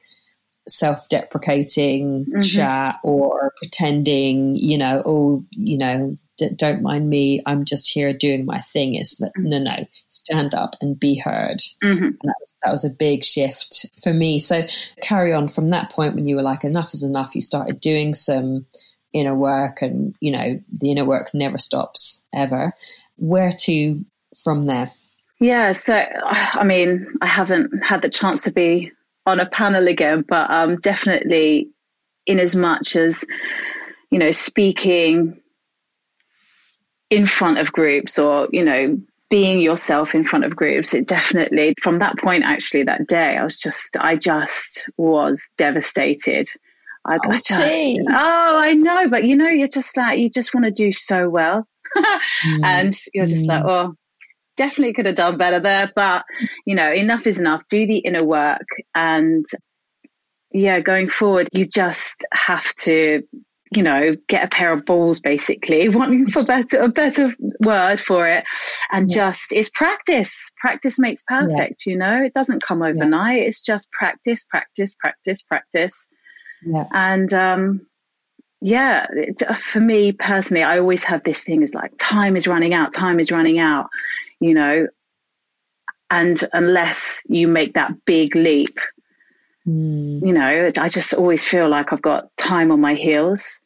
self-deprecating chat or pretending, you know, oh, you know, don't mind me, I'm just here doing my thing. It's that, no, stand up and be heard. Mm-hmm. And that was a big shift for me. So carry on from that point when you were like, enough is enough, you started doing some inner work, and, you know, the inner work never stops ever. Where to from there? Yeah, so, I mean, I haven't had the chance to be on a panel again, but definitely in as much as, you know, speaking in front of groups, or, you know, being yourself in front of groups, it definitely, from that point, actually, that day, I just was devastated. I know, but you know, you're just like, you just want to do so well. And you're just like, oh, definitely could have done better there. But, you know, enough is enough. Do the inner work. And yeah, going forward, you just have to, you know, get a pair of balls, basically, wanting for a better word for it. And just, it's practice. Practice makes perfect, you know. It doesn't come overnight. Yeah. It's just practice. Yeah. And for me personally, I always have this thing is like, time is running out, you know. And unless you make that big leap, you know, I just always feel like I've got time on my heels.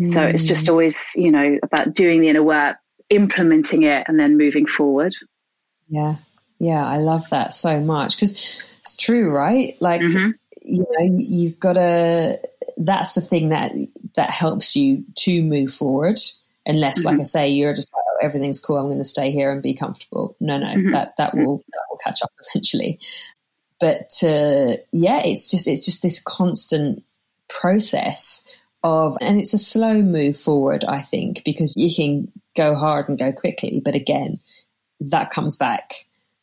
So it's just always, you know, about doing the inner work, implementing it, and then moving forward. Yeah, I love that so much, because it's true, right? Like, you know, you've got to, that's the thing that helps you to move forward, unless, like I say, you're just like, everything's cool, I'm going to stay here and be comfortable. No, mm-hmm. that will catch up eventually. But it's just this constant process of, and it's a slow move forward, I think, because you can go hard and go quickly, but again, that comes back.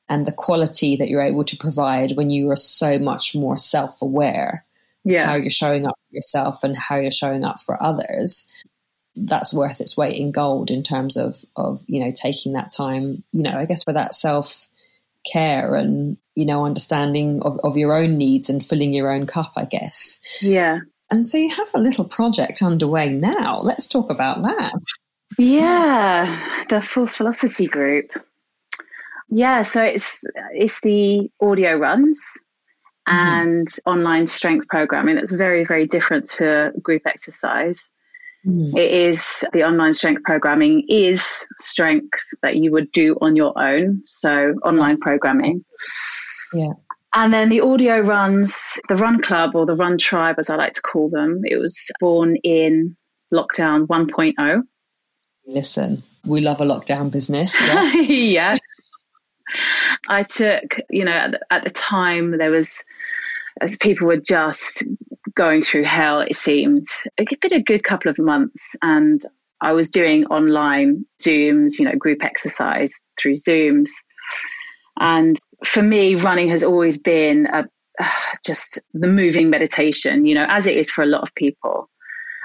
And the quality that you're able to provide when you are so much more self-aware, how you're showing up for yourself and how you're showing up for others, that's worth its weight in gold in terms of taking that time, I guess, for that self-care and, understanding of your own needs and filling your own cup, I guess. Yeah. And so you have a little project underway now. Let's talk about that. Yeah, the Force Velocity Group. Yeah, so it's the audio runs and online strength programming. That's very, very different to group exercise. Mm. It is, the online strength programming is strength that you would do on your own, so online programming. Yeah. And then the audio runs, the run club or the run tribe, as I like to call them, it was born in lockdown 1.0. Listen, we love a lockdown business. Yeah. Yeah. I took, at the time there was, as people were just going through hell, it seemed, it had been a good couple of months, and I was doing online Zooms, group exercise through Zooms. And for me, running has always been just the moving meditation, as it is for a lot of people.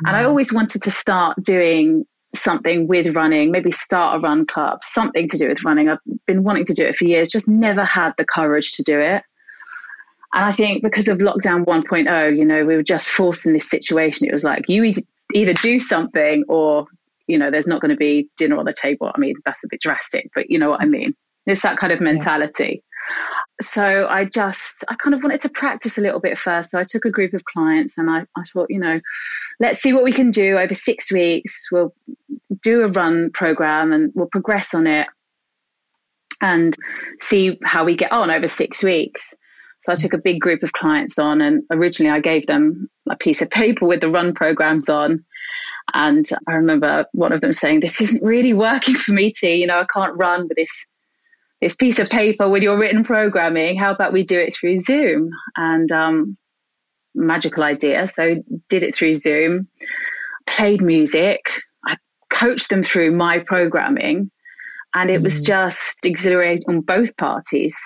Mm. And I always wanted to start doing something with running, maybe start a run club, something to do with running. I've been wanting to do it for years, just never had the courage to do it. And I think because of lockdown 1.0, we were just forced in this situation. It was like, you either do something or, there's not going to be dinner on the table. I mean, that's a bit drastic, but you know what I mean? It's that kind of mentality. Yeah. So I kind of wanted to practice a little bit first. So I took a group of clients and I thought, let's see what we can do over 6 weeks. We'll do a run program and we'll progress on it and see how we get on over 6 weeks. So I took a big group of clients on, and originally I gave them a piece of paper with the run programs on. And I remember one of them saying, "This isn't really working for me, T. I can't run with this piece of paper with your written programming. How about we do it through Zoom?" And magical idea. So did it through Zoom, played music. I coached them through my programming, and it was just exhilarating on both parties.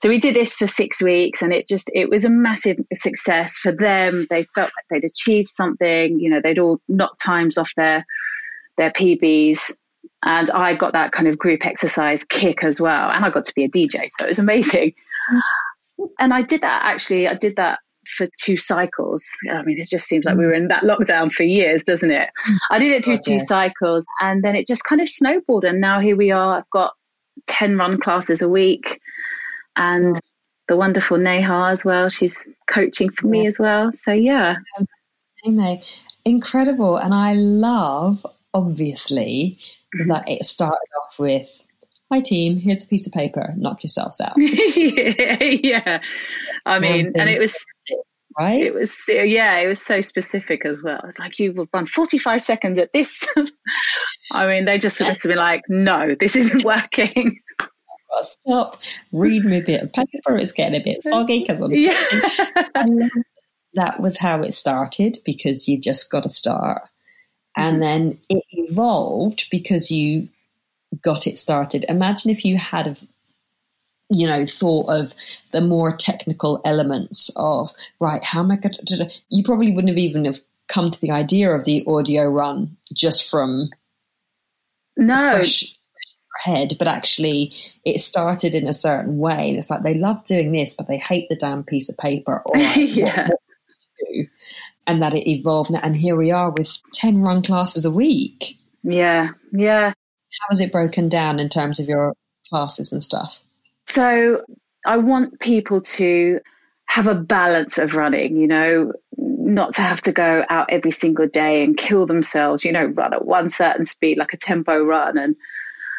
So we did this for 6 weeks, and it was a massive success for them. They felt like they'd achieved something. They'd all knocked times off their PBs. And I got that kind of group exercise kick as well. And I got to be a DJ, so it was amazing. And I did that, actually. I did that for 2 cycles. I mean, it just seems like we were in that lockdown for years, doesn't it? I did it through 2 cycles. And then it just kind of snowballed. And now here we are. I've got 10 run classes a week. And the wonderful Neha as well. She's coaching for me as well. So, yeah. Incredible. And I love, obviously, that it started off with, "Hi team, here's a piece of paper, knock yourselves out." Yeah. I mean, and it was right. It was it was so specific as well. It's like, "You will run 45 seconds at this." I mean, they just must have been like, "No, this isn't working. I've got to stop. Read me a bit of paper. It's getting a bit soggy because I'm sweating." And that was how it started, because you just got to start. And then it evolved because you got it started. Imagine if you had, thought of the more technical elements of, right, how am I going to... You probably wouldn't have even have come to the idea of the audio run just from fresh head, but actually it started in a certain way. And it's like, they love doing this, but they hate the damn piece of paper. Or what to do. And that it evolved, and here we are with 10 run classes a week. Yeah. How is it broken down in terms of your classes and stuff? So I want people to have a balance of running, not to have to go out every single day and kill themselves, run at one certain speed, like a tempo run. And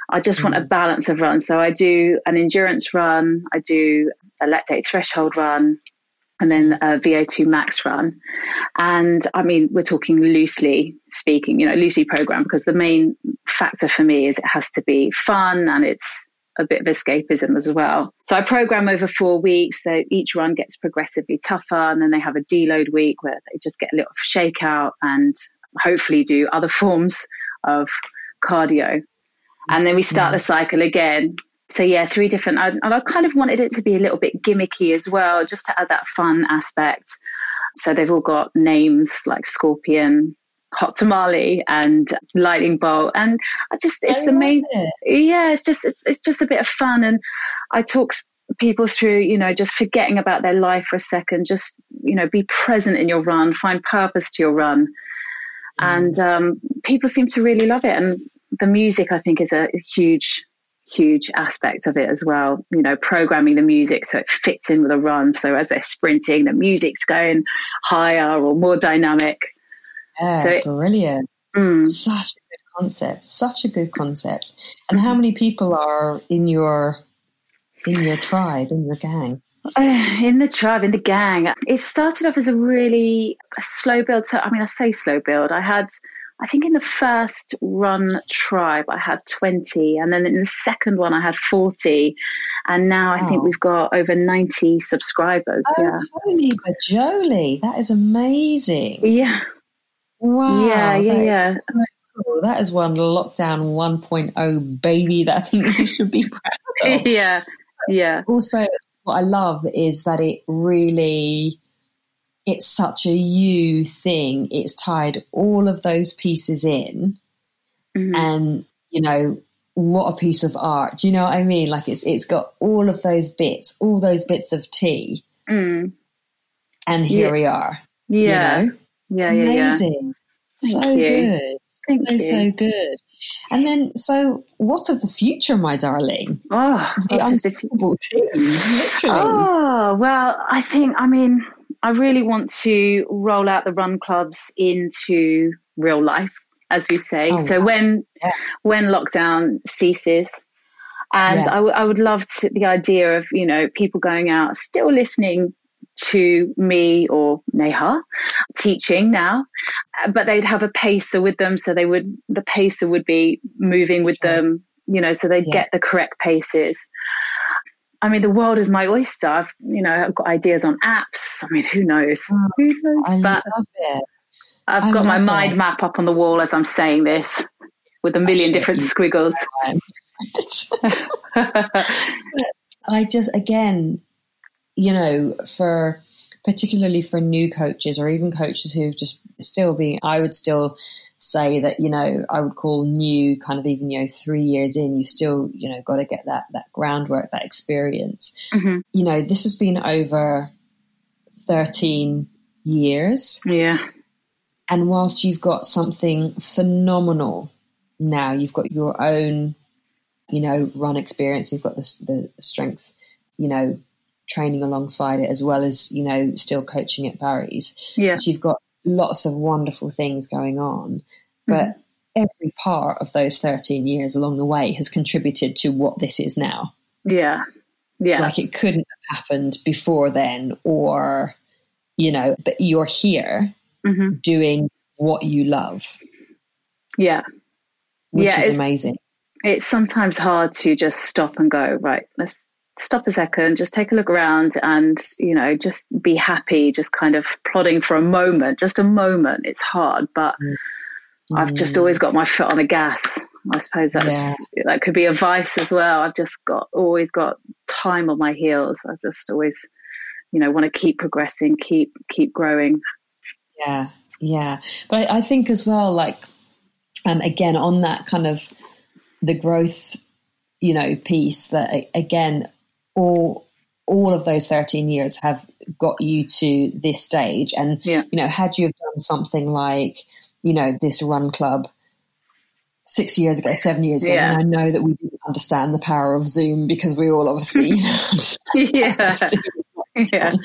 I just want a balance of runs. So I do an endurance run, I do a lactate threshold run, and then a VO2 max run. And I mean, we're talking loosely speaking, you know, loosely programmed, because the main factor for me is it has to be fun and it's a bit of escapism as well. So I program over 4 weeks. So each run gets progressively tougher, and then they have a deload week where they just get a little shakeout and hopefully do other forms of cardio. And then we start the cycle again. So yeah, 3 different, and I kind of wanted it to be a little bit gimmicky as well, just to add that fun aspect. So they've all got names like Scorpion, Hot Tamale, and Lightning Bolt, and I just, it's amazing. Yeah, it's just a bit of fun, and I talk people through, you know, just forgetting about their life for a second, just, you know, be present in your run, find purpose to your run, and people seem to really love it. And the music, I think, is a huge aspect of it as well, you know, programming the music so it fits in with a run, so as they're sprinting the music's going higher or more dynamic. Yeah, so brilliant. Such a good concept. And how many people are in your tribe, in your gang? In the tribe, in the gang. It started off as a really slow build. So, I mean, I say slow build. I think in the first run tribe, I had 20. And then in the second one, I had 40. And now I think we've got over 90 subscribers. Oh, yeah. Holy bajoli. That is amazing. Yeah. Wow. Yeah. Cool. That is one lockdown 1.0 baby that I think you should be proud of. Yeah. Also, what I love is that it really, it's such a you thing. It's tied all of those pieces in, and, you know, what a piece of art. Do you know what I mean? Like it's got all those bits of tea, and here we are. Yeah. You know? Yeah. Amazing. Thank you. So good. And then, so what of the future, my darling? Oh, the unstoppable team, literally. Oh, well, I really want to roll out the run clubs into real life, as we say. When lockdown ceases. And I would love to, the idea of, you know, people going out, still listening to me or Neha teaching now, but they'd have a pacer with them, so the pacer would be moving with them, you know, so they'd get the correct paces. I mean, the world is my oyster. I've got ideas on apps. I mean, who knows? I've got my mind map up on the wall as I'm saying this, with a million different squiggles. I just, again, you know, particularly for new coaches, or even coaches who've just still been, I would still say that, you know, I would call new kind of, even, you know, 3 years in, you still, you know, got to get that groundwork, that experience. You know, this has been over 13 years. Yeah. And whilst you've got something phenomenal now, you've got your own, you know, run experience, you've got the strength, you know, training alongside it, as well as, you know, still coaching at Barry's. Yeah. So you've got lots of wonderful things going on, but every part of those 13 years along the way has contributed to what this is now. Yeah. Like, it couldn't have happened before then, or, you know, but you're here doing what you love. Yeah. Which is amazing. It's sometimes hard to just stop and go, right, let's stop a second, just take a look around and, you know, just be happy, just kind of plodding for a moment. It's hard, but I've just always got my foot on the gas. I suppose that could be a vice as well. I've just always got time on my heels. I've just always, you know, want to keep progressing, keep growing. Yeah. But I think as well, like, again, on that kind of the growth, you know, piece, that again, all of those 13 years have got you to this stage. And, you know, had you have done something like, you know, this run club 6 years ago, 7 years ago, and I know that we didn't understand the power of Zoom, because we all obviously, you know, understand. Yeah.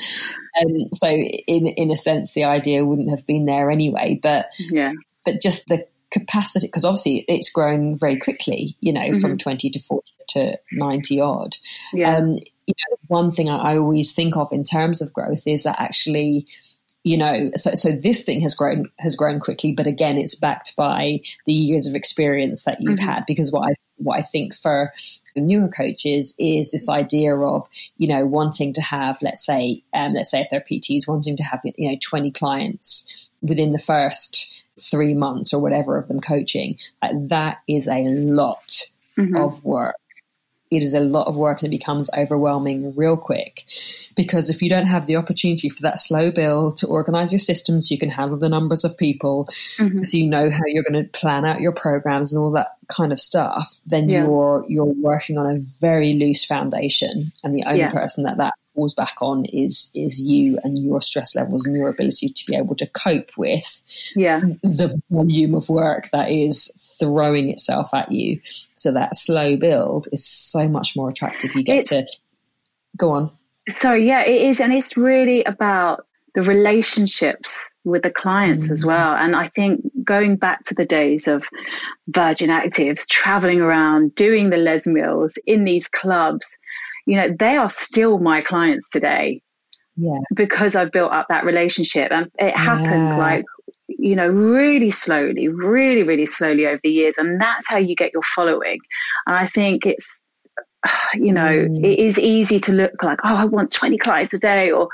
And so in a sense, the idea wouldn't have been there anyway, but just the capacity, because obviously it's grown very quickly, you know, from 20 to 40 to 90 odd. you know, one thing I always think of in terms of growth is that actually, you know, so this thing has grown quickly, but again, it's backed by the years of experience that you've had. Because what I think for newer coaches is this idea of, you know, wanting to have, let's say if they're PTs, wanting to have, you know, 20 clients within the first 3 months or whatever of them coaching. That is a lot of work. It is a lot of work, and it becomes overwhelming real quick, because if you don't have the opportunity for that slow build to organize your systems, so you can handle the numbers of people, so you know how you're going to plan out your programs and all that kind of stuff, then you're working on a very loose foundation, and the only person that falls back on is you and your stress levels and your ability to be able to cope with the volume of work that is throwing itself at you. So that slow build is so much more attractive. You get to go on. So yeah, it is, and it's really about the relationships with the clients as well. And I think going back to the days of Virgin Actives, traveling around, doing the Les Mills in these clubs, you know, they are still my clients today because I've built up that relationship. And it happened like, you know, really slowly, really, really slowly over the years. And that's how you get your following. And I think it's, you know, it is easy to look like, oh, I want 20 clients a day, or,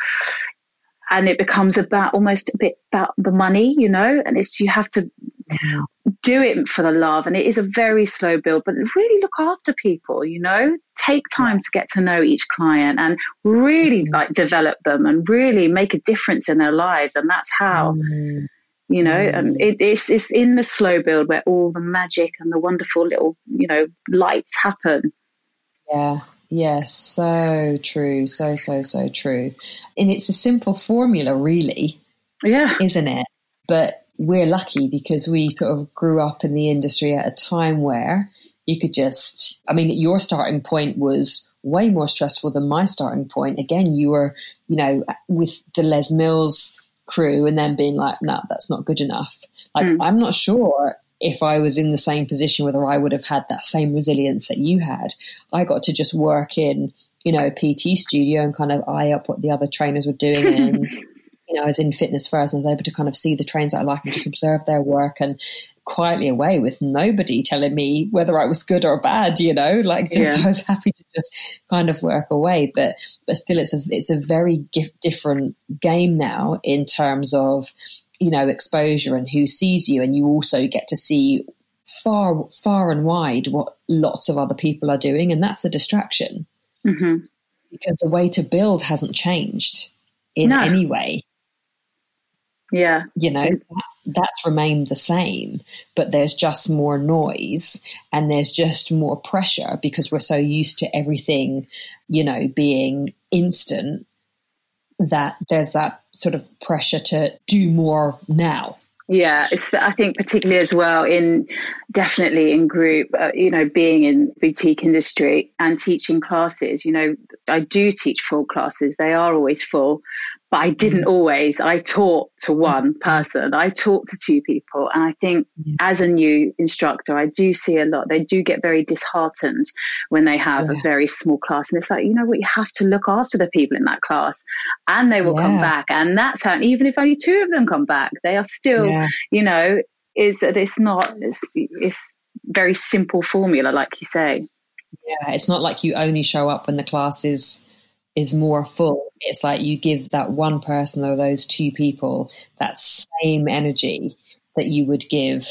and it becomes about almost a bit about the money, you know, and it's, you have to do it for the love. And it is a very slow build, but really look after people, you know, take time to get to know each client and really like develop them and really make a difference in their lives. And that's how, you know, and it's in the slow build where all the magic and the wonderful little, you know, lights happen. Yeah. Yeah, so true. So true. And it's a simple formula, really. Yeah. Isn't it? But we're lucky because we sort of grew up in the industry at a time where you could just, I mean, your starting point was way more stressful than my starting point. Again, you were, you know, with the Les Mills crew and then being like, no, that's not good enough. Like, I'm not sure if I was in the same position, whether I would have had that same resilience that you had. I got to just work in, you know, a PT studio and kind of eye up what the other trainers were doing. And, you know, I was in Fitness First and I was able to kind of see the trains that I like and just observe their work, and quietly away with nobody telling me whether I was good or bad, you know, like just I was happy to just kind of work away. But still, it's a very different game now in terms of, you know, exposure and who sees you, and you also get to see far and wide what lots of other people are doing, and that's a distraction because the way to build hasn't changed in any way. Yeah, you know, that's remained the same, but there's just more noise and there's just more pressure because we're so used to everything, you know, being instant, that there's that sort of pressure to do more now. Yeah, it's, I think particularly as well in definitely in group, you know, being in boutique industry and teaching classes, you know, I do teach full classes. They are always full, but I didn't always. I taught to one person. I taught to two people. And I think as a new instructor, I do see a lot. They do get very disheartened when they have a very small class. And it's like, you know what, you have to look after the people in that class and they will come back. And that's how, even if only two of them come back, they are still, you know, it's very simple formula, like you say. Yeah, it's not like you only show up when the class is more full. It's like you give that one person or those two people that same energy that you would give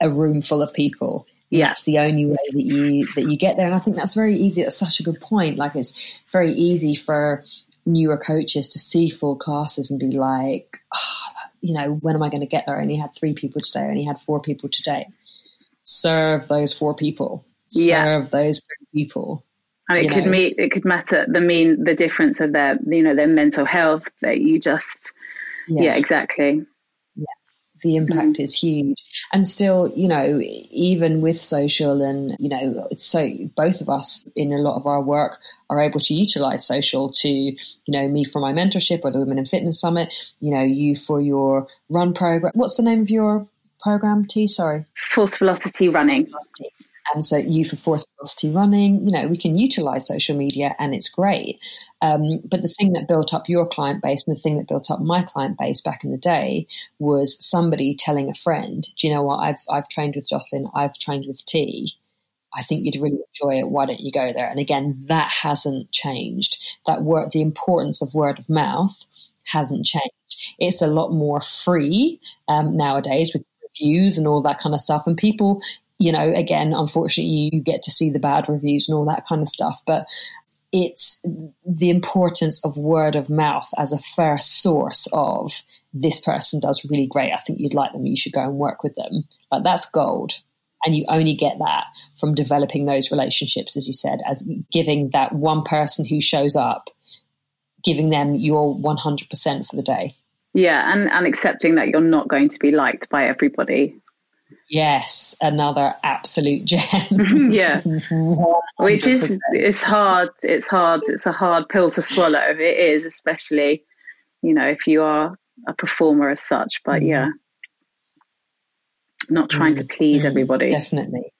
a room full of people. Yeah. That's the only way that you get there. And I think that's very easy. That's such a good point. Like, it's very easy for newer coaches to see full classes and be like, oh, you know, when am I going to get there? I only had three people today. I only had four people today. Serve those four people. Serve those three people. And it could matter. The difference of their, you know, their mental health. That you just, exactly. Yeah. The impact is huge. And still, you know, even with social and, you know, so both of us in a lot of our work are able to utilize social to, you know, me for my mentorship or the Women in Fitness Summit, you know, you for your run program. What's the name of your program, T? Sorry. Force Velocity Running. And so you for Force Velocity Running, you know, we can utilize social media and it's great. But the thing that built up your client base and the thing that built up my client base back in the day was somebody telling a friend, do you know what, I've trained with Jocelyn, I've trained with T. I think you'd really enjoy it. Why don't you go there? And again, that hasn't changed. That work, the importance of word of mouth hasn't changed. It's a lot more free nowadays with reviews and all that kind of stuff. And people, you know, again, unfortunately, you get to see the bad reviews and all that kind of stuff. But it's the importance of word of mouth as a first source of this person does really great. I think you'd like them. You should go and work with them. Like, that's gold. And you only get that from developing those relationships, as you said, as giving that one person who shows up, giving them your 100% for the day. Yeah, and accepting that you're not going to be liked by everybody. Yes, another absolute gem. Yeah, 100%. Which is, it's hard, it's a hard pill to swallow. It is, especially, you know, if you are a performer as such, but yeah. Not trying to please everybody. Definitely.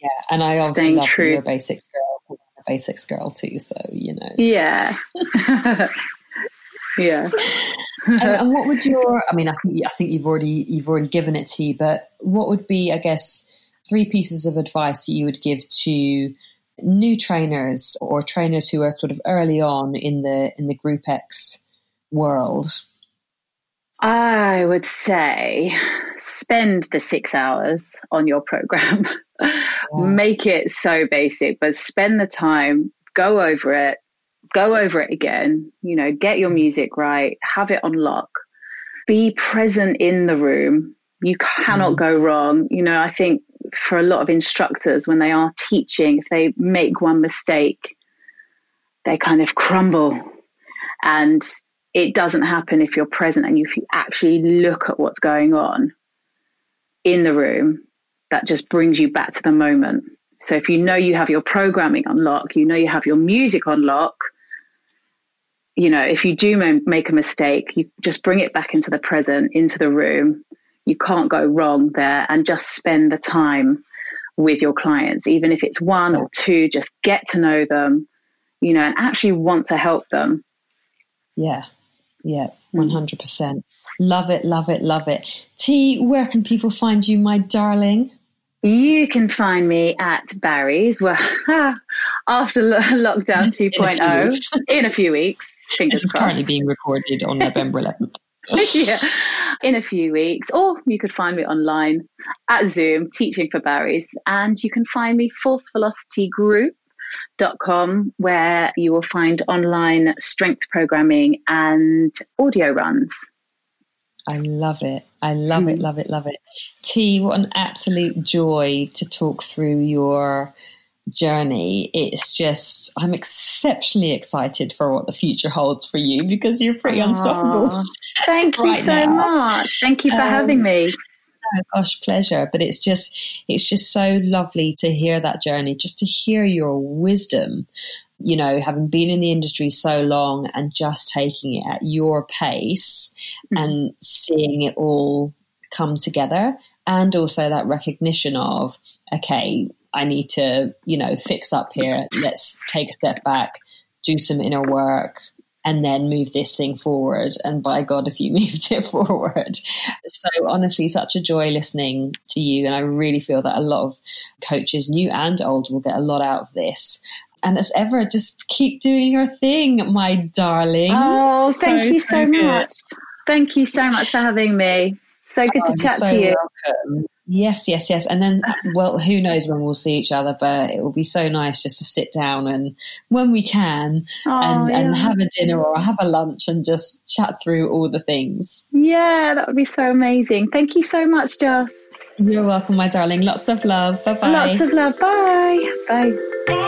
Yeah. And I obviously staying love true. You're a basics girl. I'm a basics girl too. So, you know. Yeah. Yeah. And what would your, I mean, I think you've already given it to you, but what would be, I guess, three pieces of advice that you would give to new trainers or trainers who are sort of early on in the Group X world? I would say spend the 6 hours on your program. Make it so basic, but spend the time, go over it again, you know, get your music right, have it on lock, be present in the room. You cannot go wrong. You know, I think for a lot of instructors, when they are teaching, if they make one mistake, they kind of crumble. And it doesn't happen if you're present and if you actually look at what's going on in the room. That just brings you back to the moment. So if you know you have your programming on lock, you know you have your music on lock, you know, if you do make a mistake, you just bring it back into the present, into the room. You can't go wrong there, and just spend the time with your clients, even if it's one or two, just get to know them, you know, and actually want to help them. Yeah, 100%. Love it. T, where can people find you, my darling? You can find me at Barry's. Well, after lockdown 2.0, in a few weeks. Fingers crossed. It's currently being recorded on November 11th. Yeah, in a few weeks. Or you could find me online at Zoom, teaching for Barry's. And you can find me forcevelocitygroup.com, where you will find online strength programming and audio runs. I love it. I love it. T, what an absolute joy to talk through your journey. It's just, I'm exceptionally excited for what the future holds for you, because you're pretty unstoppable. Thank you so much. Thank you for having me. Oh, gosh, pleasure. But it's just so lovely to hear that journey, just to hear your wisdom, you know, having been in the industry so long and just taking it at your pace and seeing it all come together. And also that recognition of, okay, I need to, you know, fix up here. Let's take a step back, do some inner work, and then move this thing forward. And by God, if you moved it forward. So honestly, such a joy listening to you. And I really feel that a lot of coaches, new and old, will get a lot out of this. And as ever, just keep doing your thing, my darling. Oh, thank you so much. Thank you so much for having me. So good to chat to you. Welcome. Yes. And then, well, who knows when we'll see each other, but it will be so nice just to sit down and when we can and have a dinner or have a lunch and just chat through all the things. Yeah, that would be so amazing. Thank you so much, Joss. You're welcome, my darling. Lots of love. Bye-bye. Bye.